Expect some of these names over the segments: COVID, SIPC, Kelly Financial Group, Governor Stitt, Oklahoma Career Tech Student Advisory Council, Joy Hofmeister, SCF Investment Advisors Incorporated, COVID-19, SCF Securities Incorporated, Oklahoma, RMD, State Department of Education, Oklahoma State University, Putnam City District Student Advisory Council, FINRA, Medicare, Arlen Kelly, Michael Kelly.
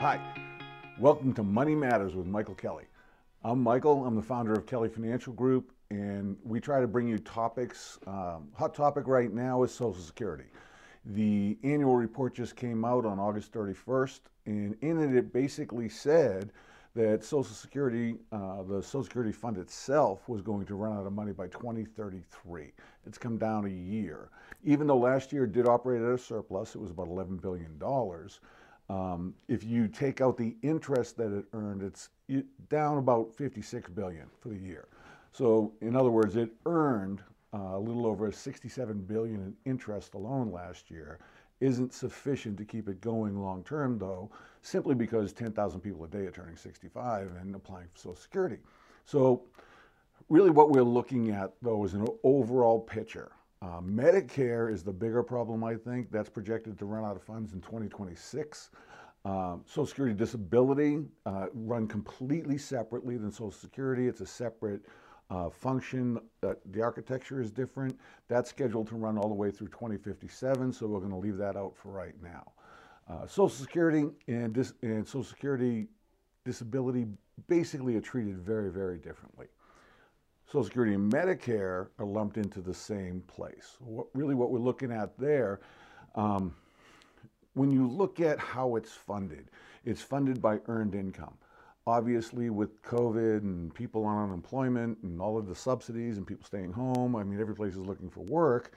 Hi, welcome to Money Matters with Michael Kelly. I'm Michael, I'm the founder of Kelly Financial Group, and we try to bring you topics. Hot topic right now is Social Security. The annual report just came out on August 31st, and in it basically said that Social Security, the Social Security fund itself was going to run out of money by 2033. It's come down a year. Even though last year it did operate at a surplus, it was about $11 billion. If you take out the interest that it earned, it's down about $56 billion for the year. So in other words, it earned a little over $67 billion in interest alone last year. Isn't sufficient to keep it going long term though, simply because 10,000 people a day are turning 65 and applying for Social Security. So really what we're looking at though is an overall picture. Medicare is the bigger problem, I think. That's projected to run out of funds in 2026. Social Security disability run completely separately than Social Security. It's a separate function. The architecture is different. That's scheduled to run all the way through 2057, so we're going to leave that out for right now. Social Security and Social Security disability basically are treated very, very differently. Social Security and Medicare are lumped into the same place. What we're looking at there, when you look at how it's funded by earned income. Obviously, with COVID and people on unemployment and all of the subsidies and people staying home, I mean, every place is looking for work.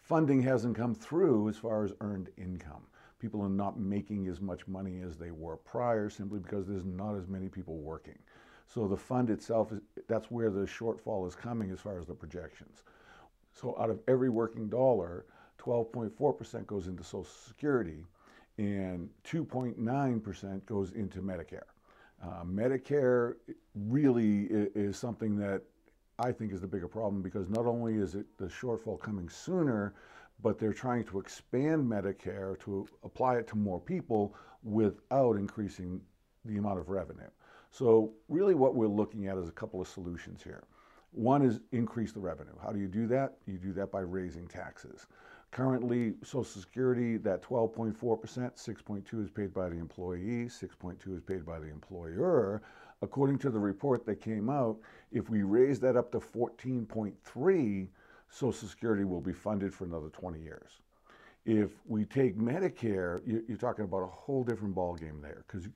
Funding hasn't come through as far as earned income. People are not making as much money as they were prior simply because there's not as many people working. So the fund itself, that's where the shortfall is coming as far as the projections. So out of every working dollar, 12.4% goes into Social Security and 2.9% goes into Medicare. Medicare really is something that I think is the bigger problem because not only is it the shortfall coming sooner, but they're trying to expand Medicare to apply it to more people without increasing the amount of revenue. So really what we're looking at is a couple of solutions here. One is increase the revenue. How do you do that? You do that by raising taxes. Currently, Social Security, that 12.4%, 6.2 is paid by the employee, 6.2 is paid by the employer. According to the report that came out, if we raise that up to 14.3, Social Security will be funded for another 20 years. If we take Medicare, you're talking about a whole different ballgame there, because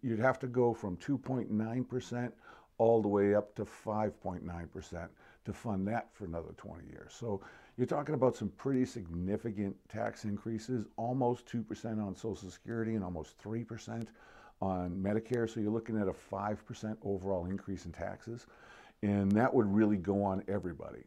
you'd have to go from 2.9% all the way up to 5.9% to fund that for another 20 years. So you're talking about some pretty significant tax increases, almost 2% on Social Security and almost 3% on Medicare. So you're looking at a 5% overall increase in taxes, and that would really go on everybody.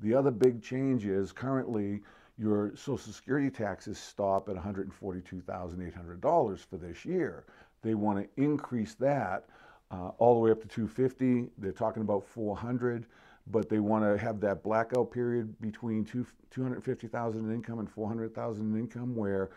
The other big change is currently your Social Security taxes stop at $142,800 for this year. They want to increase that all the way up to 250. They're talking about 400, but they want to have that blackout period between 250,000 in income and 400,000 in income, where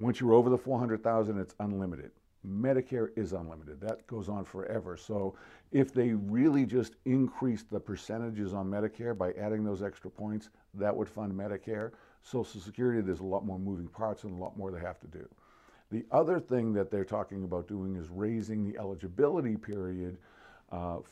once you're over the 400,000, it's unlimited. Medicare is unlimited. That goes on forever. So if they really just increased the percentages on Medicare by adding those extra points, that would fund Medicare. Social Security, there's a lot more moving parts and a lot more they have to do. The other thing that they're talking about doing is raising the eligibility period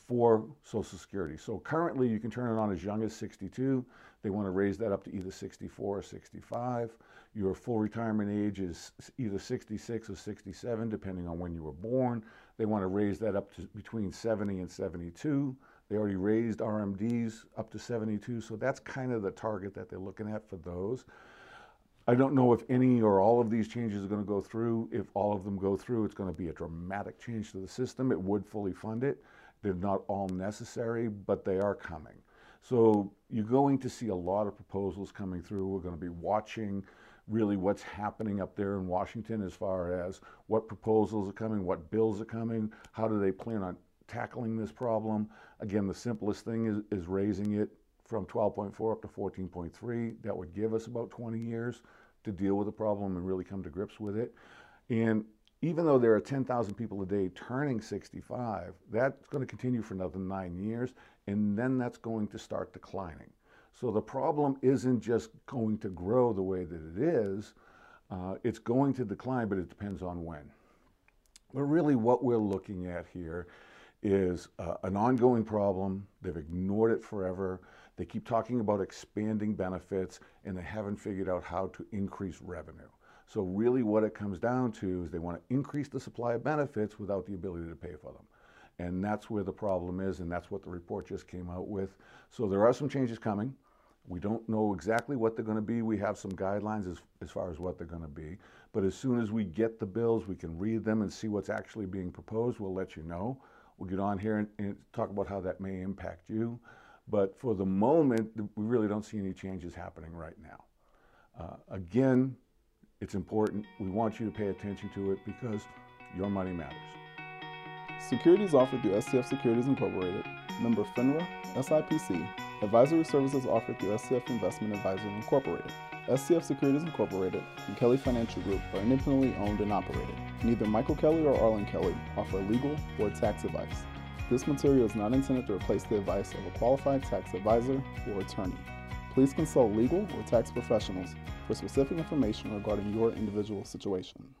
for Social Security. So currently you can turn it on as young as 62. They want to raise that up to either 64 or 65. Your full retirement age is either 66 or 67, depending on when you were born. They want to raise that up to between 70 and 72. They already raised RMDs up to 72, so that's kind of the target that they're looking at for those. I don't know if any or all of these changes are going to go through. If all of them go through, it's going to be a dramatic change to the system. It would fully fund it. They're not all necessary, but they are coming. So you're going to see a lot of proposals coming through. We're going to be watching really what's happening up there in Washington as far as what proposals are coming, what bills are coming, how do they plan on tackling this problem. Again, the simplest thing is raising it from 12.4 up to 14.3. That would give us about 20 years to deal with the problem and really come to grips with it. And even though there are 10,000 people a day turning 65, that's going to continue for another 9 years, and then that's going to start declining. So the problem isn't just going to grow the way that it is. It's going to decline, but it depends on when. But really what we're looking at here is an ongoing problem. They've ignored it forever. They keep talking about expanding benefits, and they haven't figured out how to increase revenue. So really what it comes down to is they want to increase the supply of benefits without the ability to pay for them. And that's where the problem is, and that's what the report just came out with. So there are some changes coming. We don't know exactly what they're going to be. We have some guidelines as far as what they're going to be. But as soon as we get the bills, we can read them and see what's actually being proposed. We'll let you know. We'll get on here and talk about how that may impact you. But for the moment, we really don't see any changes happening right now. Again, it's important. We want you to pay attention to it because your money matters. Securities offered through SCF Securities Incorporated, member FINRA, SIPC. Advisory services offered through SCF Investment Advisors Incorporated. SCF Securities Incorporated and Kelly Financial Group are independently owned and operated. Neither Michael Kelly or Arlen Kelly offer legal or tax advice. This material is not intended to replace the advice of a qualified tax advisor or attorney. Please consult legal or tax professionals for specific information regarding your individual situation.